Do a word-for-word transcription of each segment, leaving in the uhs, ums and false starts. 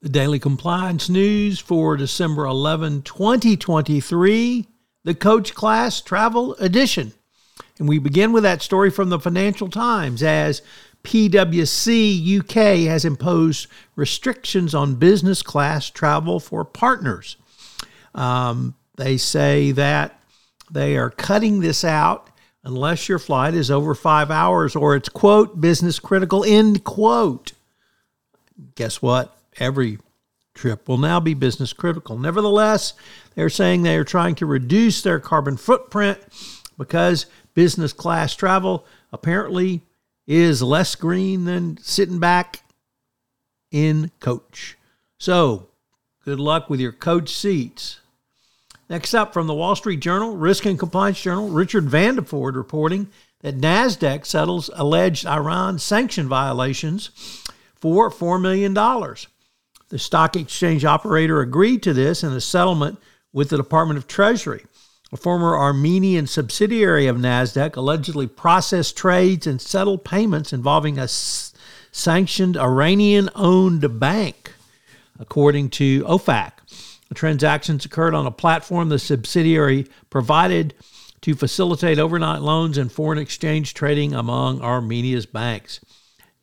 The Daily Compliance News for December eleventh, twenty twenty-three, the Coach Class Travel Edition. And we begin with that story from the Financial Times as PwC U K has imposed restrictions on business class travel for partners. Um, they say that they are cutting this out unless your flight is over five hours or it's, quote, business critical, end quote. Guess what? Every trip will now be business critical. Nevertheless, they're saying they are trying to reduce their carbon footprint because business class travel apparently is less green than sitting back in coach. So good luck with your coach seats. Next up from the Wall Street Journal, Risk and Compliance Journal, Richard Vandeford reporting that NASDAQ settles alleged Iran sanction violations for four million dollars. The stock exchange operator agreed to this in a settlement with the Department of Treasury. A former Armenian subsidiary of NASDAQ allegedly processed trades and settled payments involving a sanctioned Iranian-owned bank, according to O FAC. The transactions occurred on a platform the subsidiary provided to facilitate overnight loans and foreign exchange trading among Armenia's banks.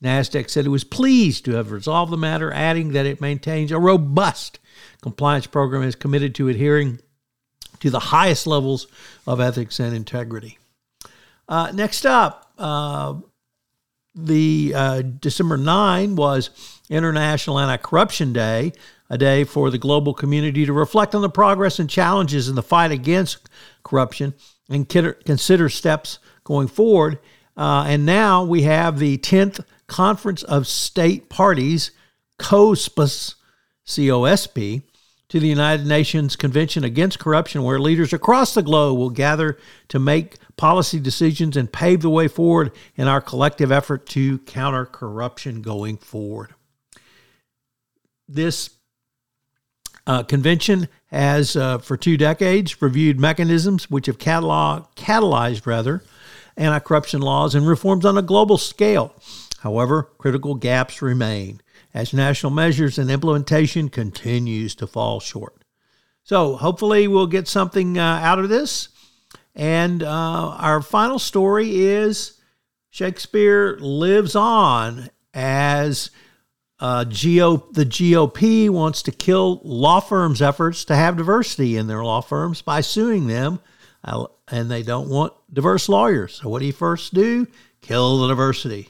NASDAQ said it was pleased to have resolved the matter, adding that it maintains a robust compliance program and is committed to adhering to the highest levels of ethics and integrity. Uh, next up, uh, the uh, December ninth was International Anti-Corruption Day, a day for the global community to reflect on the progress and challenges in the fight against corruption and consider steps going forward. Uh, and now we have the tenth Conference of State Parties, C O S P, to the United Nations Convention Against Corruption, where leaders across the globe will gather to make policy decisions and pave the way forward in our collective effort to counter corruption going forward. This uh, convention has, uh, for two decades, reviewed mechanisms which have catalog- catalyzed, rather, anti-corruption laws and reforms on a global scale. However, critical gaps remain as national measures and implementation continues to fall short. So hopefully we'll get something uh, out of this. And uh, our final story is Shakespeare lives on as uh, G O- the G O P wants to kill law firms' efforts to have diversity in their law firms by suing them. And they don't want diverse lawyers. So what do you first do? Kill the diversity.